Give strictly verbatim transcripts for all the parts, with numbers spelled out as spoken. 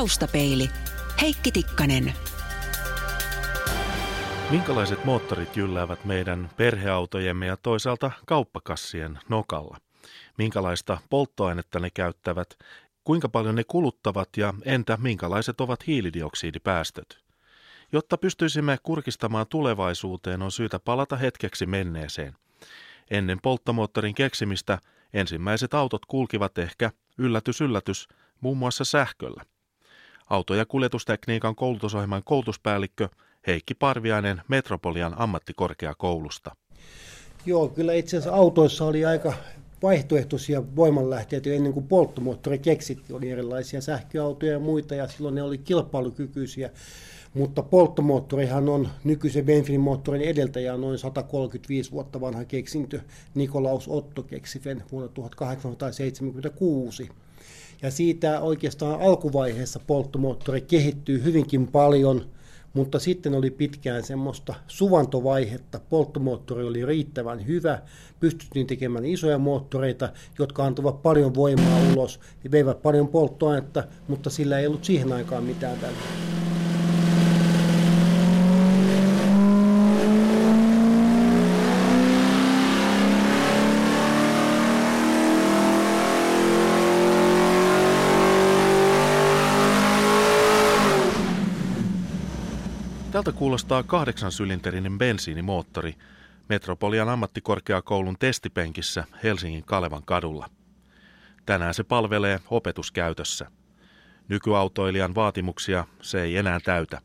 Taustapeili. Heikki Tikkanen. Minkälaiset moottorit jylläävät meidän perheautojemme ja toisaalta kauppakassien nokalla? Minkälaista polttoainetta ne käyttävät? Kuinka paljon ne kuluttavat ja entä minkälaiset ovat hiilidioksidipäästöt? Jotta pystyisimme kurkistamaan tulevaisuuteen, on syytä palata hetkeksi menneeseen. Ennen polttomoottorin keksimistä ensimmäiset autot kulkivat ehkä, yllätys yllätys, muun muassa sähköllä. Auto- ja kuljetustekniikan koulutusohjelman koulutuspäällikkö Heikki Parviainen Metropolian ammattikorkeakoulusta. Joo, kyllä itse asiassa autoissa oli aika vaihtoehtoisia voimanlähteitä jo ennen kuin polttomoottori keksittiin. Oli erilaisia sähköautoja ja muita ja silloin ne oli kilpailukykyisiä. Mutta polttomoottorihan on nykyisen bensiinimoottorin edeltäjä, noin sata kolmekymmentäviisi vuotta vanha keksintö. Nikolaus Otto keksi sen vuonna tuhatkahdeksansataaseitsemänkymmentäkuusi. Ja siitä oikeastaan alkuvaiheessa polttomoottori kehittyy hyvinkin paljon, mutta sitten oli pitkään semmoista suvantovaihetta. Polttomoottori oli riittävän hyvä, pystyttiin tekemään isoja moottoreita, jotka antavat paljon voimaa ulos ja veivät paljon polttoainetta, mutta sillä ei ollut siihen aikaan mitään väliä. Tältä kuulostaa kahdeksansylinterinen bensiinimoottori Metropolian ammattikorkeakoulun testipenkissä Helsingin Kalevan kadulla. Tänään se palvelee opetuskäytössä. Nykyautoilijan vaatimuksia se ei enää täytä.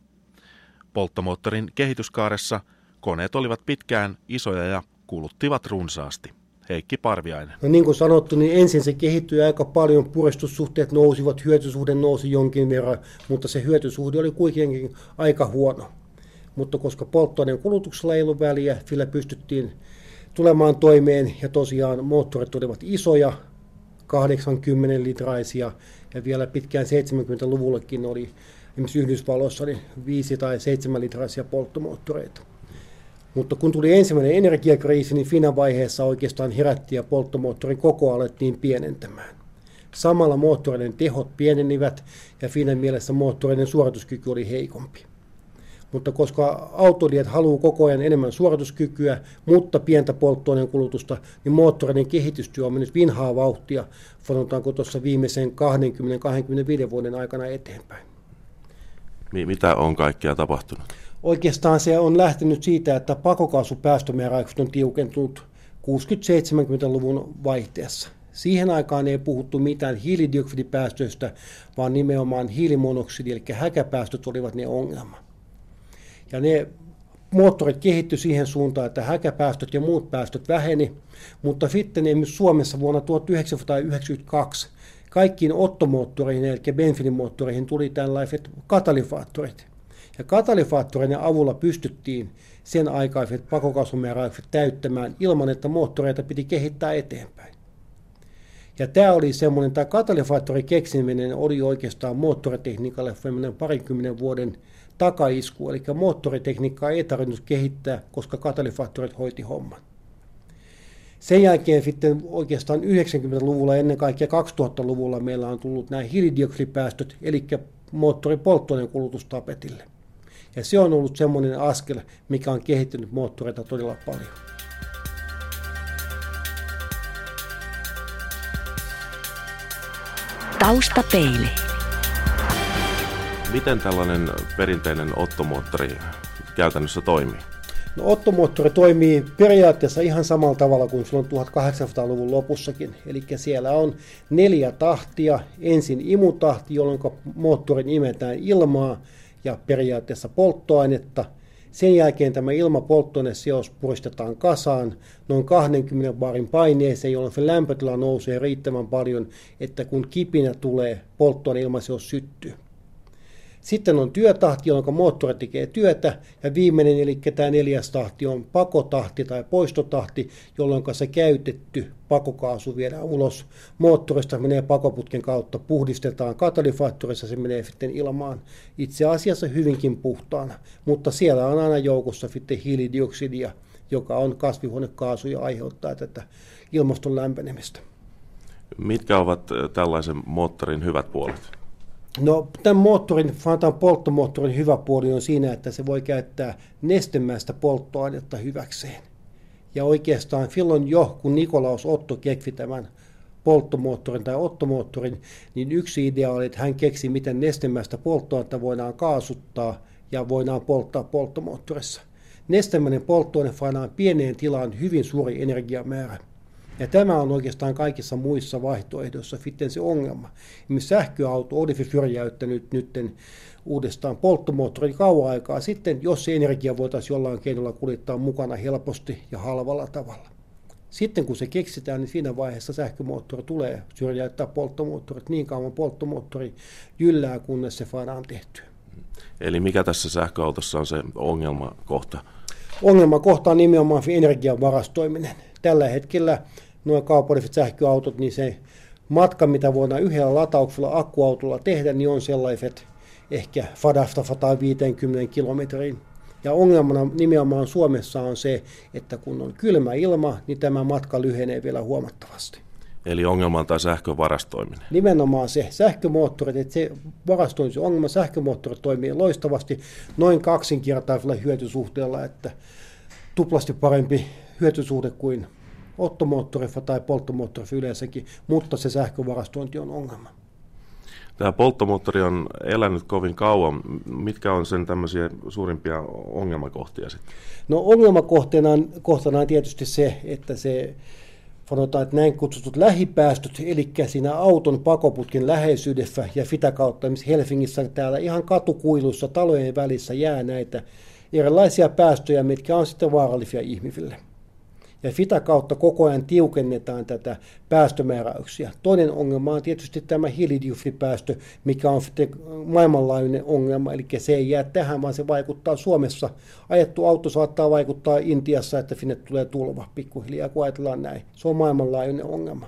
Polttomoottorin kehityskaaressa koneet olivat pitkään isoja ja kuluttivat runsaasti. Heikki Parviainen. No niin kuin sanottu, niin ensin se kehittyi aika paljon, puristussuhteet nousivat, hyötysuhde nousi jonkin verran, mutta se hyötysuhde oli kuitenkin aika huono. Mutta koska polttoaineen kulutuksella ei ollut väliä, sillä pystyttiin tulemaan toimeen ja tosiaan moottorit olivat isoja, kahdeksankymmentä litraisia ja vielä pitkään seitsemänkymmentäluvullekin oli esimerkiksi Yhdysvalloissa niin viisi tai seitsemän litraisia polttomoottoreita. Mutta kun tuli ensimmäinen energiakriisi, niin siinä vaiheessa oikeastaan herättiin ja polttomoottorin kokoa alettiin pienentämään. Samalla moottoreiden tehot pienenivät ja siinä mielessä moottoreiden suorituskyky oli heikompi. Mutta koska autoilijat haluavat koko ajan enemmän suorituskykyä, mutta pientä polttoaineen kulutusta, niin moottoreiden kehitystyö on mennyt vinhaa vauhtia, sanotaanko tuossa viimeisen kahdenkymmenen–kahdenkymmenenviiden vuoden aikana eteenpäin. Mitä on kaikkea tapahtunut? Oikeastaan se on lähtenyt siitä, että pakokaasupäästömääräykset on tiukentunut kuusikymmentä–seitsemänkymmentäluvun vaihteessa. Siihen aikaan ei puhuttu mitään hiilidioksidipäästöistä, vaan nimenomaan hiilimonoksidi, eli häkäpäästöt olivat ne ongelma. Ja ne moottorit kehittyivät siihen suuntaan, että häkäpäästöt ja muut päästöt väheni, mutta sitten esimerkiksi Suomessa vuonna tuhatyhdeksänsataayhdeksänkymmentäkaksi kaikkiin ottomoottoreihin, eli bensiinimoottoreihin, tuli tällaiset katalyfaattorit. Ja katalyfaattoreiden avulla pystyttiin sen aikaiset pakokaasumääräykset täyttämään ilman, että moottoreita piti kehittää eteenpäin. Ja tämä oli semmoinen, tämä katalyfaattorin keksiminen oli oikeastaan moottoritekniikalle parinkymmenen vuoden takaisku, eli moottoritekniikkaa ei tarvinnut kehittää, koska katalyfaattorit hoiti homman. Sen jälkeen sitten oikeastaan yhdeksänkymmentäluvulla, ennen kaikkea kaksituhattaluvulla meillä on tullut nämä hiilidioksidipäästöt, eli moottorin polttoaineen kulutus tapetille. Ja se on ollut semmoinen askel, mikä on kehittynyt moottoreita todella paljon. Taustapeili. Miten tällainen perinteinen ottomoottori käytännössä toimii? No, ottomoottori toimii periaatteessa ihan samalla tavalla kuin silloin tuhatkahdeksansataaluvun lopussakin. Eli siellä on neljä tahtia. Ensin imutahti, jolloin moottorin imetään ilmaa ja periaatteessa polttoainetta. Sen jälkeen tämä ilma-polttoaineseos puristetaan kasaan noin kaksikymmentä barin paineeseen, jolloin se lämpötila nousee riittävän paljon, että kun kipinä tulee, polttoaineilmaseos syttyy. Sitten on työtahti, jonka moottori tekee työtä, ja viimeinen, eli tämä neljäs tahti, on pakotahti tai poistotahti, jolloin se käytetty pakokaasu viedään ulos. Moottorista menee pakoputken kautta, puhdistetaan katalyfaattorissa, se menee sitten ilmaan itse asiassa hyvinkin puhtaana, mutta siellä on aina joukossa sitten hiilidioksidia, joka on kasvihuonekaasu ja aiheuttaa tätä ilmaston lämpenemistä. Mitkä ovat tällaisen moottorin hyvät puolet? No, tämän moottorin, sanotaan polttomoottorin hyvä puoli on siinä, että se voi käyttää nestemäistä polttoainetta hyväkseen. Ja oikeastaan silloin jo, kun Nikolaus Otto keksi tämän polttomoottorin tai ottomoottorin, niin yksi idea oli, että hän keksi, miten nestemäistä polttoainetta voidaan kaasuttaa ja voidaan polttaa polttomoottorissa. Nestemäinen polttoaine saadaan pieneen tilaan hyvin suuri energiamäärä. Ja tämä on oikeastaan kaikissa muissa vaihtoehdoissa sitten se ongelma. Sähköauto olisi syrjäyttänyt nyt uudestaan polttomoottorin kauan aikaa sitten, jos se energia voitaisiin jollain keinolla kuljettaa mukana helposti ja halvalla tavalla. Sitten kun se keksitään, niin siinä vaiheessa sähkömoottori tulee syrjäyttää polttomoottorit niin kauan polttomoottori jyllää, kunnes se saadaan tehtyä. Eli mikä tässä sähköautossa on se ongelmakohta? Ongelmakohta on nimenomaan energian varastoiminen. Tällä hetkellä nuo kaupalliset sähköautot, niin se matka, mitä voidaan yhdellä latauksella akkuautolla tehdä, niin on sellaiset ehkä sadasta sataanviiteenkymmeneen kilometriin. Ja ongelmana nimenomaan Suomessa on se, että kun on kylmä ilma, niin tämä matka lyhenee vielä huomattavasti. Eli ongelma on tämä sähkövarastoiminen. Nimenomaan se sähkömoottorit, että se varastointi ongelma, sähkömoottorit toimii loistavasti noin kaksinkertaisella hyötysuhteella, että tuplasti parempi hyötysuhde kuin ottomoottorissa tai polttomoottorissa yleensäkin, mutta se sähkövarastointi on ongelma. Tämä polttomoottori on elänyt kovin kauan. Mitkä on sen tämmöisiä suurimpia ongelmakohtia sitten? No ongelmakohtana kohtana on tietysti se, että se sanotaan, että näin kutsutut lähipäästöt, eli siinä auton pakoputkin läheisyydessä ja sitä kautta, missä Helsingissä täällä ihan katukuilussa talojen välissä jää näitä erilaisia päästöjä, mitkä on sitten vaarallisia ihmisille. Ja sitä kautta koko ajan tiukennetaan tätä päästömääräyksiä. Toinen ongelma on tietysti tämä hiilidioksidipäästö, mikä on sitten maailmanlaajuinen ongelma, eli se ei jää tähän, vaan se vaikuttaa Suomessa. Ajettu auto saattaa vaikuttaa Intiassa, että sinne tulee tulva pikkuhiljaa, kun ajatellaan näin. Se on maailmanlaajuinen ongelma.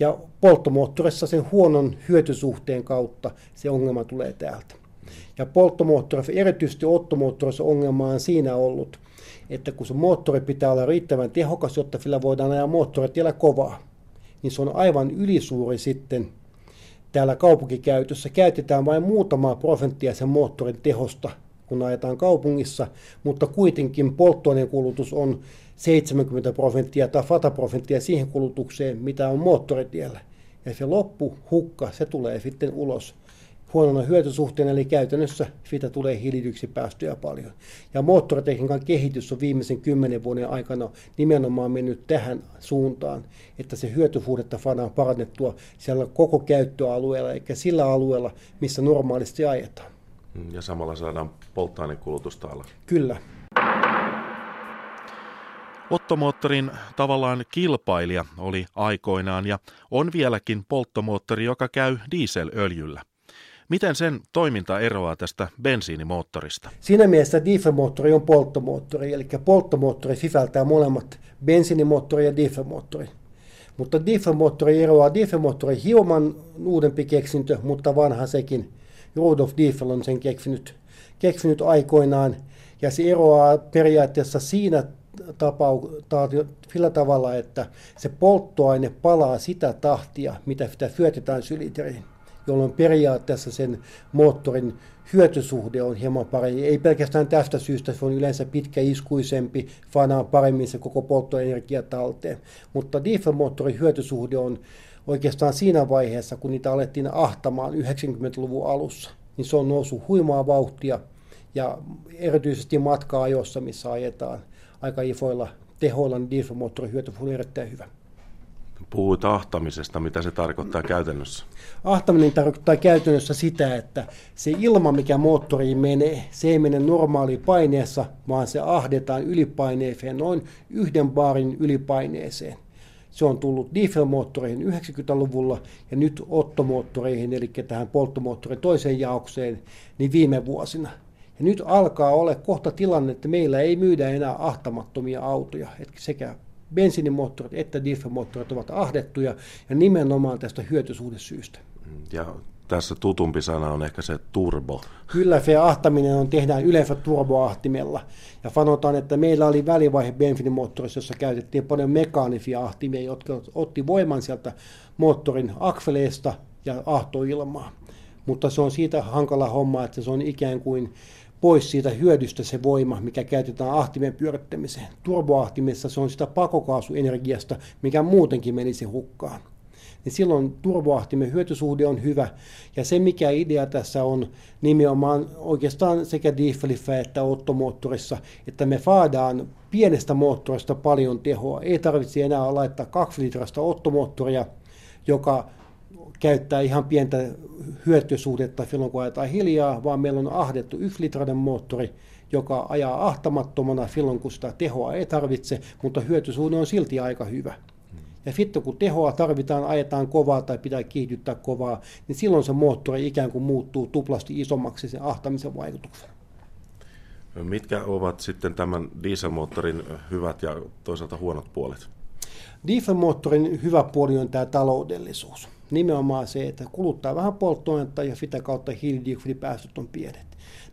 Ja polttomoottorissa sen huonon hyötysuhteen kautta se ongelma tulee täältä. Ja polttomoottorissa, erityisesti ottomoottorissa ongelma on siinä ollut, että kun se moottori pitää olla riittävän tehokas, jotta sillä voidaan ajaa moottoritiellä kovaa, niin se on aivan ylisuuri sitten täällä kaupunkikäytössä. Käytetään vain muutamaa prosenttia sen moottorin tehosta, kun ajetaan kaupungissa, mutta kuitenkin polttoaineen kulutus on seitsemänkymmentä prosenttia tai sata prosenttia siihen kulutukseen, mitä on moottoritiellä. Ja se loppuhukka, se tulee sitten ulos huonona hyötysuhteena, eli käytännössä siitä tulee hiilidioksidipäästöjä paljon. Ja moottoritekniikan kehitys on viimeisen kymmenen vuoden aikana nimenomaan mennyt tähän suuntaan, että se hyötysuhdetta saadaan parannettua siellä koko käyttöalueella, eli sillä alueella, missä normaalisti ajetaan. Ja samalla saadaan polttoainekulutusta alla. Kyllä. Ottomoottorin tavallaan kilpailija oli aikoinaan ja on vieläkin polttomoottori, joka käy dieselöljyllä. Miten sen toiminta eroaa tästä bensiinimoottorista? Siinä mielessä dieselmoottori on polttomoottori, eli polttomoottori sisältää molemmat, bensiinimoottori ja dieselmoottori. Mutta dieselmoottori eroaa, dieselmoottori hieman uudempi keksintö, mutta vanha sekin. Rudolf Diesel on sen keksinyt, keksinyt aikoinaan, ja se eroaa periaatteessa siinä tapauksessa sillä tavalla, että se polttoaine palaa sitä tahtia, mitä sitä syötetään syliteriin, jolloin periaatteessa sen moottorin hyötysuhde on hieman parempi. Ei pelkästään tästä syystä, se on yleensä pitkäiskuisempi, vaan paremmin se koko polttoenergia talteen. Mutta dieselmoottorin hyötysuhde on oikeastaan siinä vaiheessa, kun niitä alettiin ahtamaan yhdeksänkymmentäluvun alussa, niin se on noussut huimaa vauhtia ja erityisesti matka-ajossa, missä ajetaan aika isoilla tehoilla, niin dieselmoottorin hyötysuhde on erittäin hyvä. Puhuit ahtamisesta. Mitä se tarkoittaa käytännössä? Ahtaminen tarkoittaa käytännössä sitä, että se ilma, mikä moottoriin menee, se ei mene normaali paineessa, vaan se ahdetaan ylipaineeseen, noin yhden baarin ylipaineeseen. Se on tullut dieselmoottoreihin yhdeksänkymmentäluvulla ja nyt ottomoottoreihin, eli tähän polttomoottorin toiseen jaokseen, niin viime vuosina. Ja nyt alkaa olla kohta tilanne, että meillä ei myydä enää ahtamattomia autoja, että sekä bensiinimoottorit että dieselmoottorit ovat ahdettuja ja nimenomaan tästä hyötysuhdesyystä. Ja tässä tutumpi sana on ehkä se turbo. Kyllä se ahtaminen on, tehdään yleensä turboahtimella. Ja sanotaan, että meillä oli välivaihe bensiinimoottorissa, jossa käytettiin paljon mekaanisia ahtimia, jotka otti voiman sieltä moottorin akveleista ja ahtoi ilmaa. mutta se on siitä hankala homma, että se on ikään kuin pois siitä hyödystä se voima, mikä käytetään ahtimen pyörittämiseen. Turboahtimessa se on sitä pakokaasuenergiasta, mikä muutenkin menisi hukkaan. Niin silloin turboahtimen hyötysuhde on hyvä. Ja se mikä idea tässä on nimenomaan oikeastaan sekä dieselissä että ottomoottorissa, että me saadaan pienestä moottorista paljon tehoa. Ei tarvitse enää laittaa kaksilitrasta ottomoottoria, joka käyttää ihan pientä hyötysuhdetta silloin, kun ajetaan hiljaa, vaan meillä on ahdettu yksilitrainen moottori, joka ajaa ahtamattomana silloin, kun sitä tehoa ei tarvitse, mutta hyötysuhde on silti aika hyvä. Ja sitten kun tehoa tarvitaan, ajetaan kovaa tai pitää kiihdyttää kovaa, niin silloin se moottori ikään kuin muuttuu tuplasti isommaksi sen ahtamisen vaikutuksena. Mitkä ovat sitten tämän dieselmoottorin hyvät ja toisaalta huonot puolet? Dieselmoottorin hyvä puoli on tämä taloudellisuus. Nimenomaan se, että kuluttaa vähän polttoainetta ja sitä kautta hiilidioksidipäästöt on pienet.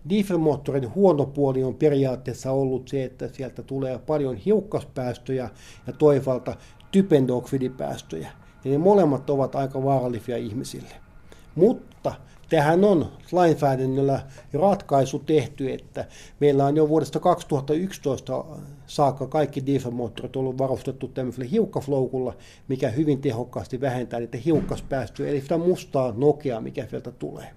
Dieselmoottorin huono puoli on periaatteessa ollut se, että sieltä tulee paljon hiukkaspäästöjä ja toisaalta typendoksidipäästöjä. Ja ne molemmat ovat aika vaarallisia ihmisille. Mutta tähän on lainsäädännöllä ratkaisu tehty, että meillä on jo vuodesta kaksituhattayksitoista saakka kaikki dieselmoottorit ollut varustettu tämmöisellä hiukkasloukulla, mikä hyvin tehokkaasti vähentää niitä hiukkaspäästöjä, eli sitä mustaa nokeaa, mikä sieltä tulee.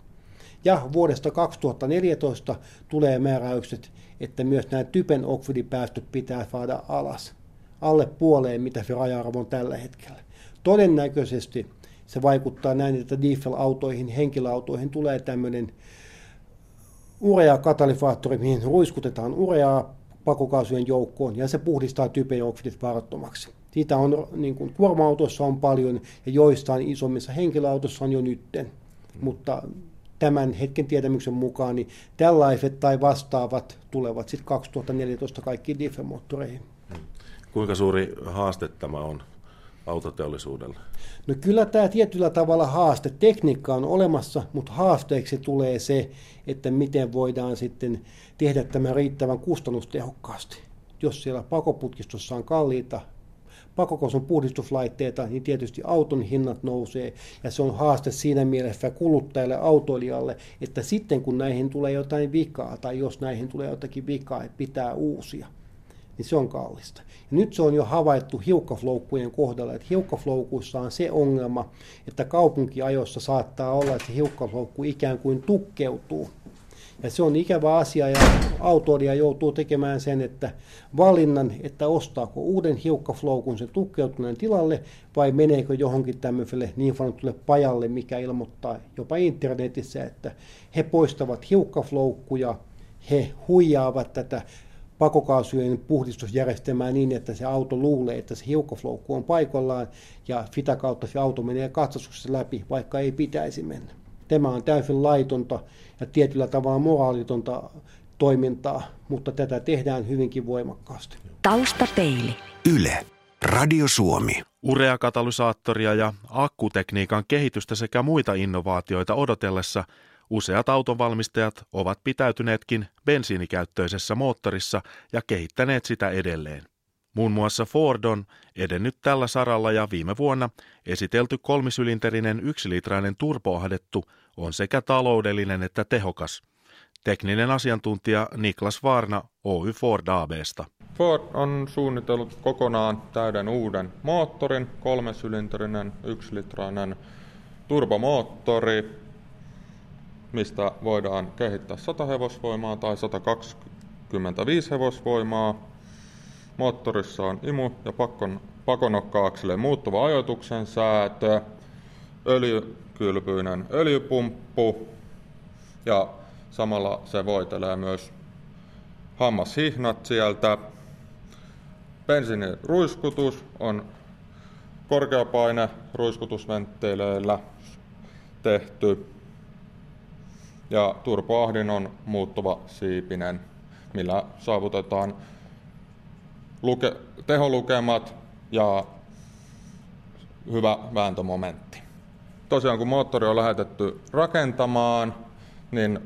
Ja vuodesta kaksituhattaneljätoista tulee määräykset, että myös nämä typen oksidipäästöt pitää saada alas, alle puoleen, mitä se raja-arvo on tällä hetkellä. Todennäköisesti se vaikuttaa näin, että dieselautoihin, henkilöautoihin tulee tämmöinen ureakatalysaattori, mihin ruiskutetaan ureaa pakokaasujen joukkoon, ja se puhdistaa typenoksidit vaarattomaksi. Siitä on, niin kuin kuorma-autoissa on paljon, ja joistain isommissa henkilöautoissa on jo nytten, mutta tämän hetken tietämyksen mukaan niin tällaiset tai vastaavat tulevat sitten kaksituhattaneljätoista kaikkiin dieselmoottoreihin. Kuinka suuri haaste tämä on autoteollisuudelle? No kyllä tämä tietyllä tavalla haaste. Tekniikka on olemassa, mutta haasteeksi tulee se, että miten voidaan sitten tehdä tämä riittävän kustannustehokkaasti. Jos siellä pakoputkistossa on kalliita pakokaasun puhdistuslaitteita, niin tietysti auton hinnat nousee. Ja se on haaste siinä mielessä kuluttajalle, autoilijalle, että sitten kun näihin tulee jotain vikaa tai jos näihin tulee jotakin vikaa, että pitää uusia. Niin se on kallista. Ja nyt se on jo havaittu hiukkasloukkujen kohdalla, että hiukkasloukuissa on se ongelma, että kaupunkiajossa saattaa olla, että se hiukkasloukku ikään kuin tukkeutuu. Ja se on ikävä asia, ja autoilija joutuu tekemään sen, että valinnan, että ostaako uuden hiukkasloukun sen tukkeutuneen tilalle, vai meneekö johonkin tämmöiselle niin sanotulle pajalle, mikä ilmoittaa jopa internetissä, että he poistavat hiukkasloukkuja, he huijaavat tätä pakokaasujen puhdistusjärjestelmää niin, että se auto luulee, että se hiukkasloukku on paikallaan ja sitä kautta se auto menee katsastuksessa läpi, vaikka ei pitäisi mennä. Tämä on täysin laitonta ja tietyllä tavalla moraalitonta toimintaa, mutta tätä tehdään hyvinkin voimakkaasti. Taustapeili. Yle. Radio Suomi. Ureakatalysaattoria ja akkutekniikan kehitystä sekä muita innovaatioita odotellessa useat autonvalmistajat ovat pitäytyneetkin bensiinikäyttöisessä moottorissa ja kehittäneet sitä edelleen. Muun muassa Ford on edennyt tällä saralla ja viime vuonna esitelty kolmisylinterinen yksilitrainen turboahdettu on sekä taloudellinen että tehokas. Tekninen asiantuntija Niklas Vaarna Oy Ford A B:sta. Ford on suunnitellut kokonaan täyden uuden moottorin, kolmisylinterinen yksilitrainen turbomoottori, mistä voidaan kehittää sata hevosvoimaa tai sata kaksikymmentäviisi hevosvoimaa. Moottorissa on imu- ja pakon, pakonokka-akselin muuttuva ajoituksen säätö, öljykylpyinen öljypumppu ja samalla se voitelee myös hammashihnat sieltä. Bensiiniruiskutus on korkeapaine ruiskutusventteileillä tehty. Ja turboahdin on muuttuva siipinen, millä saavutetaan luke- teholukemat ja hyvä vääntömomentti. Tosiaan kun moottori on lähetetty rakentamaan, niin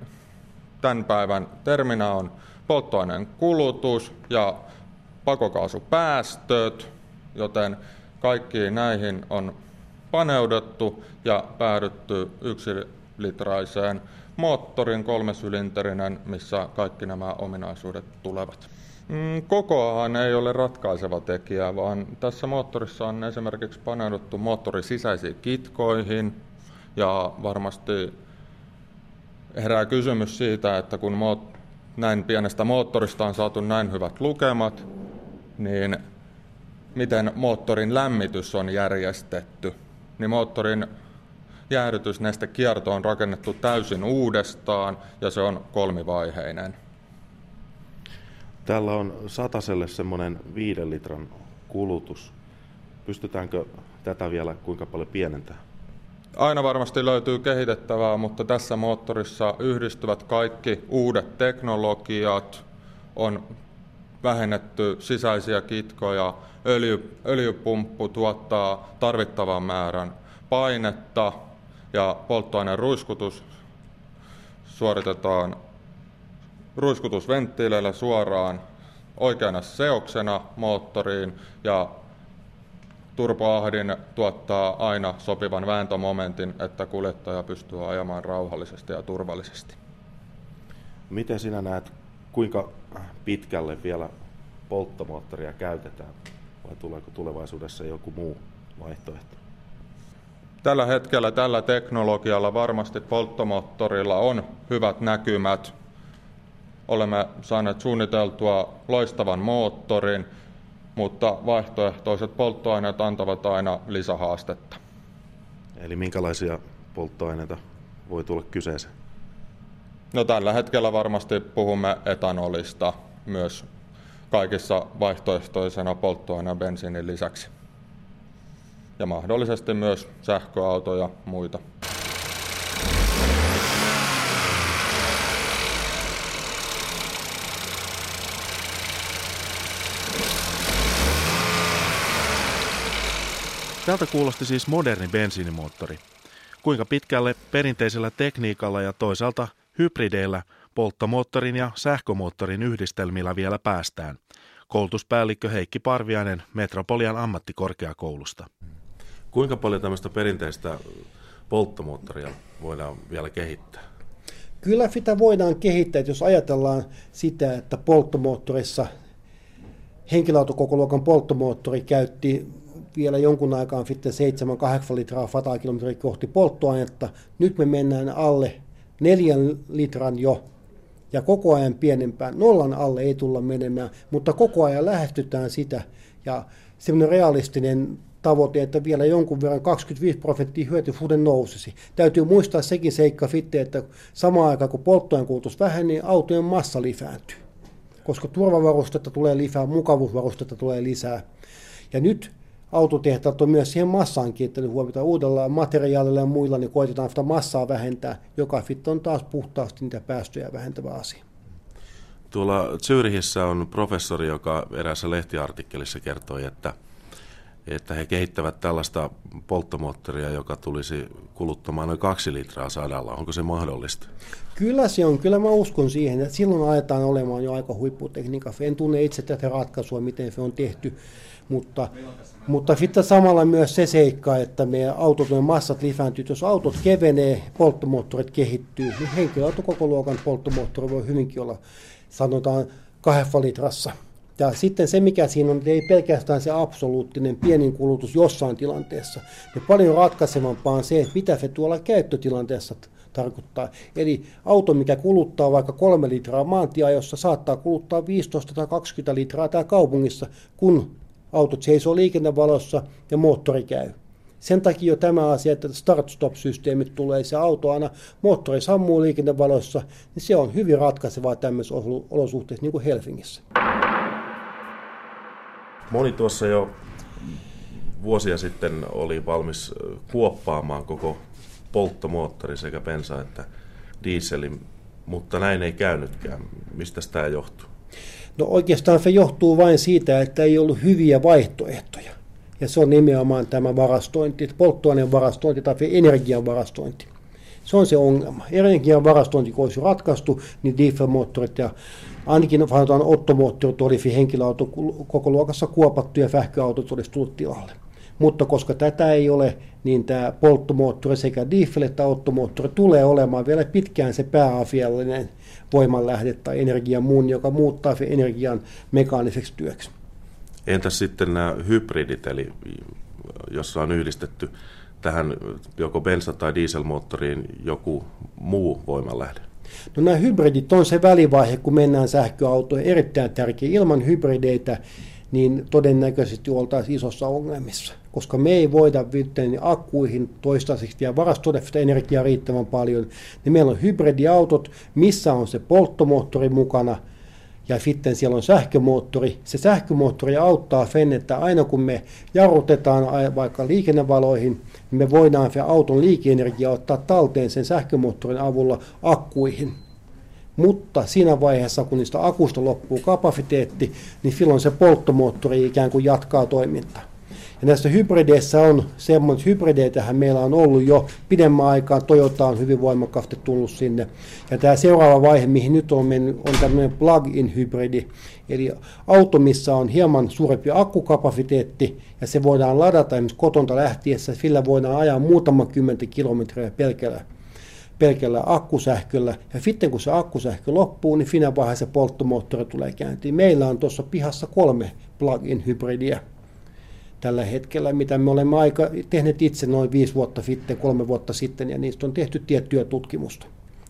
tämän päivän terminä on polttoaineen kulutus ja pakokaasupäästöt, joten kaikkiin näihin on paneuduttu ja päädytty yksi litraiseen moottorin kolmesylinterinen, missä kaikki nämä ominaisuudet tulevat. Kokoahan ei ole ratkaiseva tekijä, vaan tässä moottorissa on esimerkiksi paneuduttu moottorin sisäisiin kitkoihin, ja varmasti herää kysymys siitä, että kun moot- näin pienestä moottorista on saatu näin hyvät lukemat, niin miten moottorin lämmitys on järjestetty. Niin moottorin jäähdytysnestekierto on rakennettu täysin uudestaan ja se on kolmivaiheinen. Täällä on sataselle semmoinen viiden litran kulutus. Pystytäänkö tätä vielä kuinka paljon pienentämään? Aina varmasti löytyy kehitettävää, mutta tässä moottorissa yhdistyvät kaikki uudet teknologiat. On vähennetty sisäisiä kitkoja, öljy, öljypumppu tuottaa tarvittavan määrän painetta ja polttoaineen ruiskutus suoritetaan ruiskutusventtiileillä suoraan oikeana seoksena moottoriin ja turboahdin tuottaa aina sopivan vääntömomentin, että kuljettaja pystyy ajamaan rauhallisesti ja turvallisesti. Miten sinä näet, kuinka pitkälle vielä polttomoottoria käytetään vai tuleeko tulevaisuudessa joku muu vaihtoehto? Tällä hetkellä tällä teknologialla varmasti polttomoottorilla on hyvät näkymät. Olemme saaneet suunniteltua loistavan moottorin, mutta vaihtoehtoiset polttoaineet antavat aina lisähaastetta. Eli minkälaisia polttoaineita voi tulla kyseeseen? No, tällä hetkellä varmasti puhumme etanolista myös kaikissa vaihtoehtoisena polttoaineena bensiinin lisäksi. Ja mahdollisesti myös sähköautoja ja muita. Tältä kuulosti siis moderni bensiinimoottori. Kuinka pitkälle perinteisellä tekniikalla ja toisaalta hybrideillä, polttomoottorin ja sähkömoottorin yhdistelmillä vielä päästään. Koulutuspäällikkö Heikki Parviainen Metropolian ammattikorkeakoulusta. Kuinka paljon tämmöistä perinteistä polttomoottoria voidaan vielä kehittää? Kyllä sitä voidaan kehittää, jos ajatellaan sitä, että polttomoottorissa henkilöautokokoluokan polttomoottori käytti vielä jonkun aikaan sitten seitsemän kahdeksan litraa fatakilometriä kohti polttoainetta. Nyt me mennään alle neljän litran jo ja koko ajan pienempään. Nollan alle ei tulla menemään, mutta koko ajan lähestytään sitä. Ja semmoinen realistinen tavoite, että vielä jonkun verran kaksikymmentäviisi prosenttia hyötysuhde nousisi. Täytyy muistaa sekin seikka sitten, että samaan aikaan kun polttoaineen kulutus vähenee, niin autojen massa lisääntyy. Koska turvavarustetta tulee lisää, mukavuusvarustetta tulee lisää. Ja nyt autotehtaat on myös siihen massaan kiinnittänyt huomiota uudella materiaalilla ja muilla, niin koitetaan sitä massaa vähentää, joka sitten on taas puhtaasti niitä päästöjä vähentävä asia. Tuolla Zürichissä on professori, joka eräässä lehtiartikkelissa kertoi, että, että he kehittävät tällaista polttomoottoria, joka tulisi kuluttamaan noin kaksi litraa sadalla. Onko se mahdollista? Kyllä se on. Kyllä mä uskon siihen, että silloin ajetaan olemaan jo aika huipputekniikka. En tunne itse tätä ratkaisua, miten se on tehty. Mutta, mutta sitten samalla myös se seikka, että meidän autojen massat lisääntyy. Jos autot kevenee, polttomoottorit kehittyy, niin henkilöautokokoluokan polttomoottori voi hyvinkin olla, sanotaan, kahdessa litrassa. Ja sitten se, mikä siinä on, että ei pelkästään se absoluuttinen pienin kulutus jossain tilanteessa. Ja paljon ratkaisevampaa on se, mitä se tuolla käyttötilanteessa tarkoittaa. Eli auto, mikä kuluttaa vaikka kolme litraa maantieajossa, saattaa kuluttaa viisitoista tai kaksikymmentä litraa täällä kaupungissa, kun autot seisoo liikennevalossa ja moottori käy. Sen takia jo tämä asia, että start-stop-systeemit tulee, se auto aina, moottori sammuu liikennevalossa, niin se on hyvin ratkaisevaa tämmöisessä olosuhteessa, niin kuin Helsingissä. Moni tuossa jo vuosia sitten oli valmis kuoppaamaan koko polttomoottori sekä bensa että dieselin, mutta näin ei käynytkään. Mistä tämä johtuu? No oikeastaan se johtuu vain siitä, että ei ollut hyviä vaihtoehtoja. Ja se on nimenomaan tämä varastointi, polttoaineen varastointi tai energian varastointi. Se on se ongelma. Energian varastointi, kun olisi ratkaistu, niin dieselmoottorit ja ainakin sanotaan ottomoottorit olisi henkilöauto koko luokassa kuopattu ja sähköautot olisi tullut tilalle. mutta koska tätä ei ole, niin tämä polttomoottori sekä diesel että ottomoottori tulee olemaan vielä pitkään se pääasiallinen voimanlähde tai energiamuun, joka muuttaa sen energian mekaaniseksi työksi. Entäs sitten nämä hybridit, eli jossa on yhdistetty tähän joko bensa- tai dieselmoottoriin joku muu voimanlähde? No nämä hybridit on se välivaihe, kun mennään sähköautoon, erittäin tärkeä. Ilman hybrideitä niin todennäköisesti oltaisiin isossa ongelmissa, koska me ei voida akkuihin toistaiseksi vielä varastoida sitä energiaa riittävän paljon. Niin meillä on hybridiautot, missä on se polttomoottori mukana ja sitten siellä on sähkömoottori. Se sähkömoottori auttaa sen, että aina kun me jarrutetaan vaikka liikennevaloihin, niin me voidaan se auton liikeenergiaa ottaa talteen sen sähkömoottorin avulla akkuihin. Mutta siinä vaiheessa, kun niistä akusta loppuu kapasiteetti, niin silloin se polttomoottori ikään kuin jatkaa toimintaa. Ja näissä hybrideissä on semmoinen, hybrideitähän meillä on ollut jo pidemmän aikaa, Toyota on hyvin voimakkaasti tullut sinne. Ja tämä seuraava vaihe, mihin nyt on mennyt, on tämmöinen plug-in-hybridi, eli auto, missä on hieman suurempi akkukapasiteetti, ja se voidaan ladata esimerkiksi kotonta lähtiessä, sillä voidaan ajaa muutama kymmentä kilometriä pelkällä. pelkällä akkusähköllä, ja sitten kun se akkusähkö loppuu, niin siinä vaiheessa polttomoottori tulee käyntiin. Meillä on tuossa pihassa kolme plug-in-hybridiä tällä hetkellä, mitä me olemme aika tehneet itse noin viisi vuotta sitten, kolme vuotta sitten, ja niistä on tehty tiettyä tutkimusta.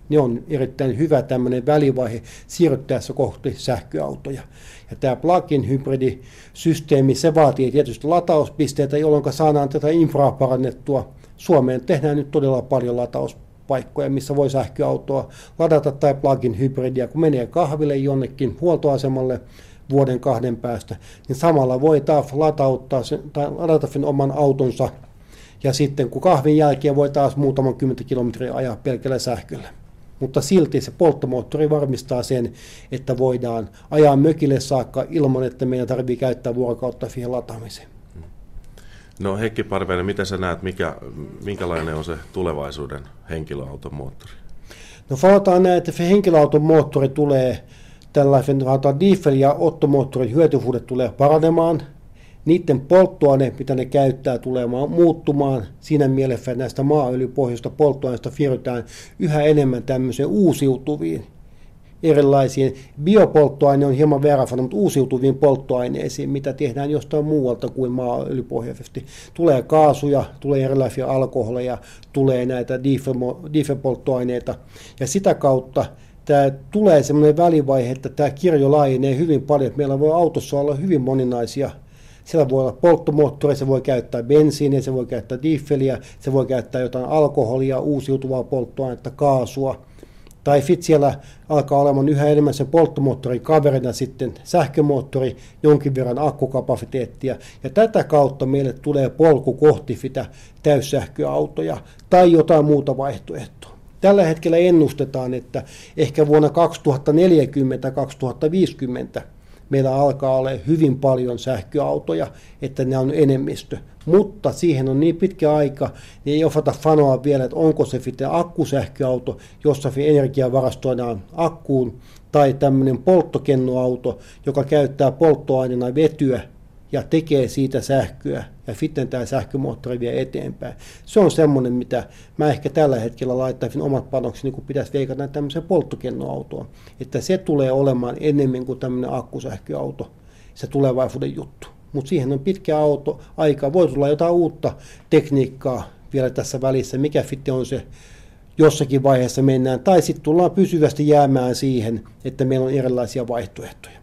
Ne on erittäin hyvä tämmöinen välivaihe siirryttäessä kohti sähköautoja. Ja tämä plug-in-hybridisysteemi, se vaatii tietysti latauspisteitä, jolloin saadaan tätä infraa parannettua. Suomeen tehdään nyt todella paljon latauspaikkoja, missä voi sähköautoa ladata tai plug-in hybridiä, kun menee kahville jonnekin huoltoasemalle vuoden kahden päästä, niin samalla voi taas latauttaa sen, tai ladata sen oman autonsa, ja sitten kun kahvin jälkeen voi taas muutaman kymmentä kilometriä ajaa pelkällä sähköllä. Mutta silti se polttomoottori varmistaa sen, että voidaan ajaa mökille saakka ilman, että meidän tarvitsee käyttää vuorokautta siihen lataamiseen. No Heikki Parviainen, mitä sä näet, mikä, minkälainen on se tulevaisuuden henkilöautomoottori? No sanotaan näin, että se henkilöautomoottori tulee tällaisen, diesel- ja ottomoottorin hyötyvuudet tulee paranemaan. Niiden polttoaine, mitä ne käyttää, tulee muuttumaan. Siinä mielessä näistä maaöljypohjaisista polttoaineista siirrytään yhä enemmän tämmöiseen uusiutuviin. Erilaisiin biopolttoaine on hieman väärä sana, mutta uusiutuviin polttoaineisiin, mitä tehdään jostain muualta kuin maaöljypohjaisesti. Tulee kaasuja, tulee erilaisia alkoholeja, tulee näitä dieselpolttoaineita, ja sitä kautta tämä tulee sellainen välivaihe, että tämä kirjo laajenee hyvin paljon, että meillä voi autossa olla hyvin moninaisia. Siellä voi olla polttomoottori, se voi käyttää bensiiniä, se voi käyttää dieseliä, se voi käyttää jotain alkoholia, uusiutuvaa polttoainetta, kaasua. Tai sitten siellä alkaa olemaan yhä enemmän sen polttomoottorin kaverina sitten sähkömoottori, jonkin verran akkukapasiteettia. Ja tätä kautta meille tulee polku kohti sitä täyssähköautoja tai jotain muuta vaihtoehtoa. Tällä hetkellä ennustetaan, että ehkä vuonna kaksituhattaneljäkymmentä kaksituhattaviisikymmentä meillä alkaa olla hyvin paljon sähköautoja, että ne on enemmistö. Mutta siihen on niin pitkä aika, niin ei osata sanoa vielä, että onko se sitten akkusähköauto, jossa energiaa varastoidaan akkuun, tai tämmöinen polttokennoauto, joka käyttää polttoaineena vetyä ja tekee siitä sähköä, ja sitten tämä sähkömoottori vie eteenpäin. Se on semmoinen, mitä mä ehkä tällä hetkellä laittaisin omat panokseni, kun pitäisi veikata tämmöiseen polttokennoautoon. Että se tulee olemaan enemmän kuin tämmöinen akkusähköauto, se tulevaisuuden juttu. Mutta siihen on pitkä auto, aika. Voi tulla jotain uutta tekniikkaa vielä tässä välissä, mikä sitten on se jossakin vaiheessa mennään. Tai sitten tullaan pysyvästi jäämään siihen, että meillä on erilaisia vaihtoehtoja.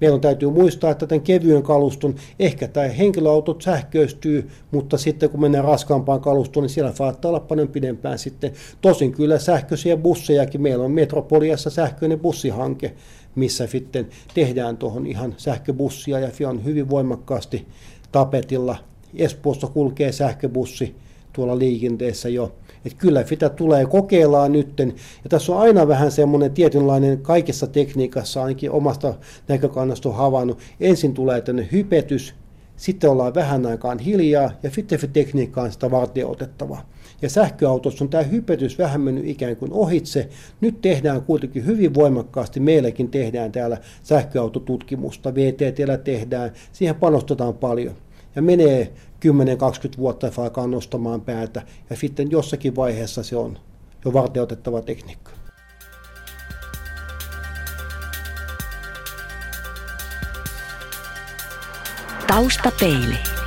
Meillä on, täytyy muistaa, että tämän kevyen kaluston, ehkä tai henkilöautot sähköistyy, mutta sitten kun mennään raskaampaan kalustoon, niin siellä saattaa olla paljon pidempään sitten. Tosin kyllä sähköisiä bussejakin. Meillä on Metropoliassa sähköinen bussihanke, missä sitten tehdään tuohon ihan sähköbussia, ja se on hyvin voimakkaasti tapetilla. Espoossa kulkee sähköbussi tuolla liikenteessä jo. Että kyllä sitä tulee, kokeillaan nytten. Ja tässä on aina vähän semmoinen tietynlainen kaikessa tekniikassa, ainakin omasta näkökannasta on havainnut. Ensin tulee tänne hypetys, sitten ollaan vähän aikaan hiljaa, ja sitten se tekniikka on sitä varten otettavaa. Ja sähköautossa on tämä hypetys vähän mennyt ikään kuin ohitse. Nyt tehdään kuitenkin hyvin voimakkaasti, meilläkin tehdään täällä sähköautotutkimusta, V T T:llä tehdään, siihen panostetaan paljon. ja menee kymmenen kaksikymmentä vuotta aikaa nostamaan päätä ja sitten jossakin vaiheessa se on jo varteenotettava tekniikka. Taustapeili.